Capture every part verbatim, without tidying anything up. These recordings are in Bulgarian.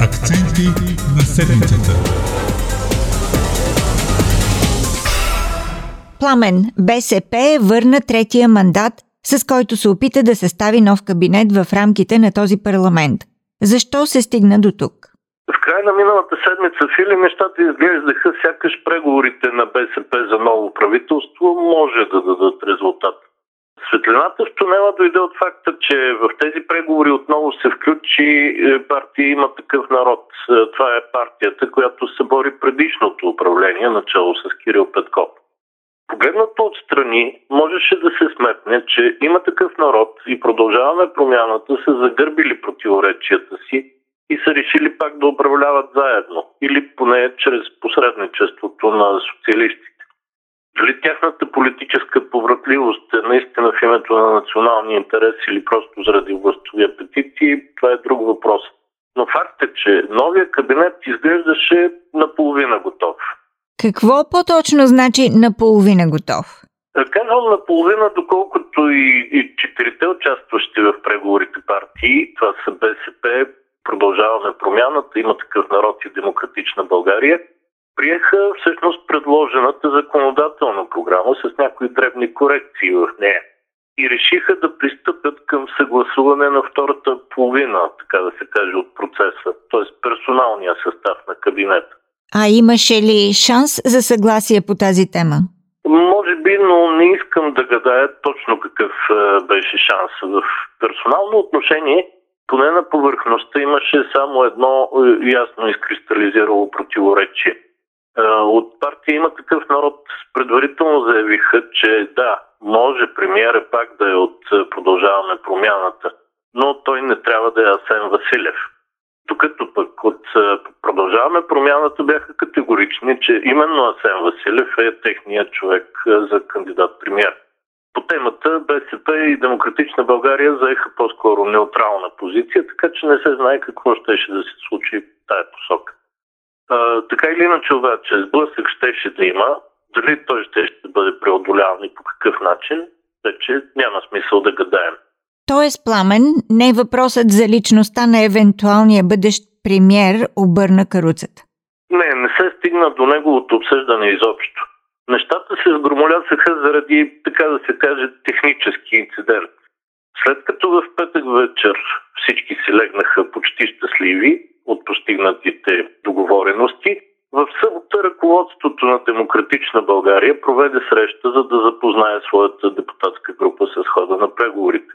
Акценти на седмицата. Пламен, БСП върна третия мандат, с който се опита да състави нов кабинет в рамките на този парламент. Защо се стигна до тук? В края на миналата седмица, Фили, нещата изглеждаха сякаш преговорите на БСП за ново правителство може да дадат резултат. Светлината в тунела дойде от факта, че в тези преговори отново се включи партия "Има такъв народ". Това е партията, която се бори предишното управление, начало с Кирил Петкоп. Погледнато отстрани, можеше да се сметне, че "Има такъв народ" и "Продължаваме промяната" са загърбили противоречията си и са решили пак да управляват заедно, или поне чрез посредничеството на социалистите. Дали тяхната политическа повратливост е наистина в името на националния интерес или просто заради властови апетити, това е друг въпрос. Но факт е, че новия кабинет изглеждаше наполовина готов. Какво по-точно значи наполовина готов? Казвам наполовина, доколкото и, и четирите участващи в преговорите партии, това са БСП, "Продължаваме промяната", "Има такъв народ" и "Демократична България", приеха всъщност предложената законодателна програма с някои дребни корекции в нея и решиха да пристъпят към съгласуване на втората половина, така да се каже, от процеса, т.е. персоналния състав на кабинета. А имаше ли шанс за съгласие по тази тема? Може би, но не искам да гадая точно какъв беше шанс. В персонално отношение, поне на повърхността, имаше само едно ясно изкристализирало противоречие. От партия "Има такъв народ" предварително заявиха, че да, може премиера пак да е от "Продължаваме промяната", но той не трябва да е Асен Василев. Докато пък от "Продължаваме промяната" бяха категорични, че именно Асен Василев е техният човек за кандидат-премиер. По темата БСП и "Демократична България" заеха по-скоро неутрална позиция, така че не се знае какво щеше да се случи в тая посока. А, така или иначе обаче, сблъсък щеше да има. Дали той ще, ще бъде преодолян и по какъв начин, вече няма смисъл да гадаем. Тоест, Пламен, не е въпросът за личността на евентуалния бъдещ премиер обърна каруцата. Не, не се стигна до неговото обсъждане изобщо. Нещата се сгромолясаха заради, така да се каже, технически инцидент. След като в петък вечер всички си легнаха почти щастливи от постигнатите договорености, в събота ръководството на "Демократична България" проведе среща, за да запознае своята депутатска група с хода на преговорите.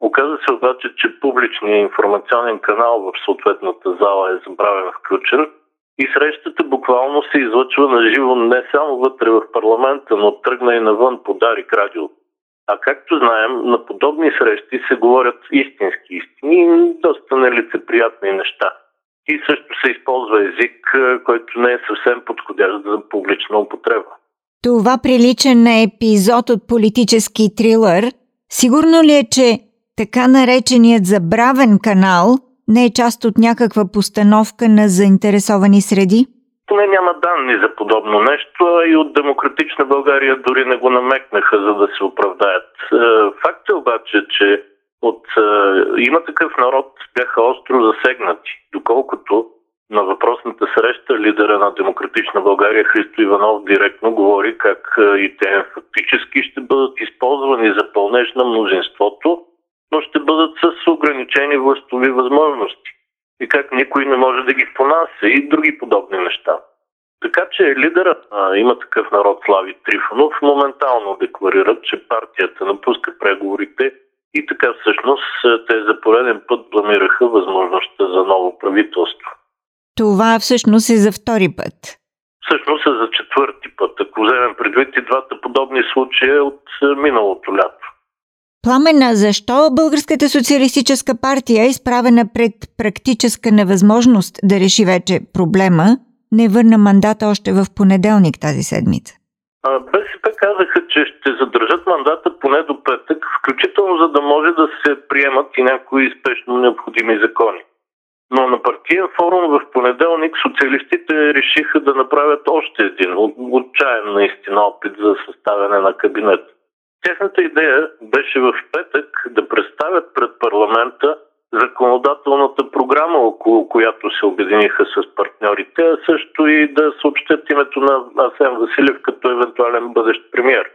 Оказа се обаче, че публичният информационен канал в съответната зала е забравен включен и срещата буквално се излъчва на живо не само вътре в парламента, но тръгна и навън по Дарик радио. А както знаем, на подобни срещи се говорят истински истини и доста нелицеприятни неща. И също се използва език, който не е съвсем подходящ за публична употреба. Това прилича на епизод от политически трилър. Сигурно ли е, че така нареченият забравен канал не е част от някаква постановка на заинтересовани среди? Не, няма данни за подобно нещо, а и от "Демократична България" дори не го намекнаха, за да се оправдаят. Факт е обаче, че от "Има такъв народ" бяха остро засегнати, доколкото на въпросната среща лидера на "Демократична България" Христо Иванов директно говори как и те фактически ще бъдат използвани за пълнеж на мнозинството, но ще бъдат с ограничени властови възможности и как никой не може да ги понася и други подобни неща. Така че лидерът на "Има такъв народ" Слави Трифонов моментално декларира, че партията напуска преговорите и така всъщност те за пореден път бламираха възможността за ново правителство. Това всъщност е за втори път. Всъщност е за четвърти път, ако вземем предвид и двата подобни случая от миналото лято. Пламена, защо Българската социалистическа партия, изправена пред практическа невъзможност да реши вече проблема, не върна мандата още в понеделник тази седмица? А, БСП казаха, че ще задържат мандата поне до петък, включително за да може да се приемат и някои спешно необходими закони. Но на партиен форум в понеделник социалистите решиха да направят още един отчаян наистина опит за съставяне на кабинет. Тяхната идея беше в петък да представят пред парламента законодателната програма, около която се обединиха с партньорите, а също и да съобщат името на Асен Василев като евентуален бъдещ премиер.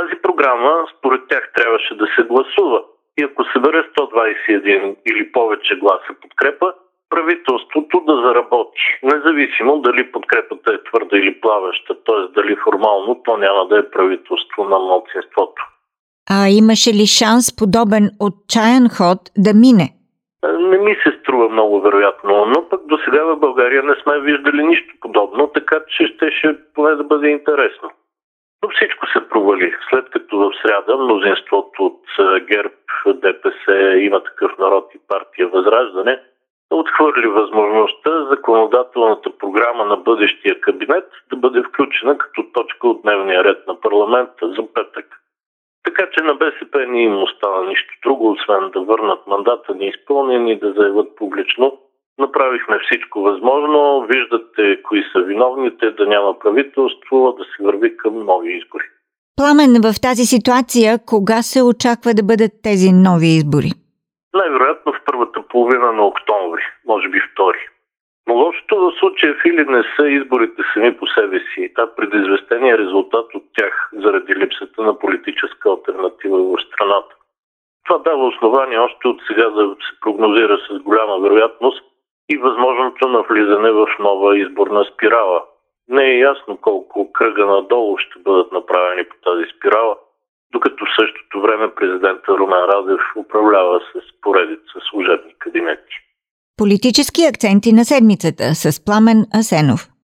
Тази програма според тях трябваше да се гласува и ако събере сто двадесет и един или повече гласа подкрепа, правителството да заработи, независимо дали подкрепата е твърда или плаваща, т.е. дали формално то няма да е правителство на малцинството. А имаше ли шанс подобен отчаян ход да мине? Не ми се струва много вероятно, но пък до сега в България не сме виждали нищо подобно, така че ще, ще поне да бъде интересно. Но всичко се провали, след като в сряда мнозинството от ГЕРБ, ДПС, Има такъв народ и партия Възраждане отхвърли възможността законодателната програма на бъдещия кабинет да бъде включена като точка от дневния ред на парламента за петък. Така че на БСП не им остана нищо друго, освен да върнат мандата неизпълнен и да заявят публично: направихме всичко възможно, виждате кои са виновните, да няма правителство, да се върви към нови избори. Пламен, в тази ситуация кога се очаква да бъдат тези нови избори? Най-вероятно в първата половина на октомври, може би втори. Но лошото в случая или не са изборите сами по себе си, а предизвестения резултат от тях заради липсата на политическа алтернатива в страната. Това дава основание още от сега да се прогнозира с голяма вероятност и възможното навлизане в нова изборна спирала. Не е ясно колко кръга надолу ще бъдат направени по тази спирала, докато в същото време президента Румен Радев управлява с поредица служебни кабинети. Политически акценти на седмицата с Пламен Асенов.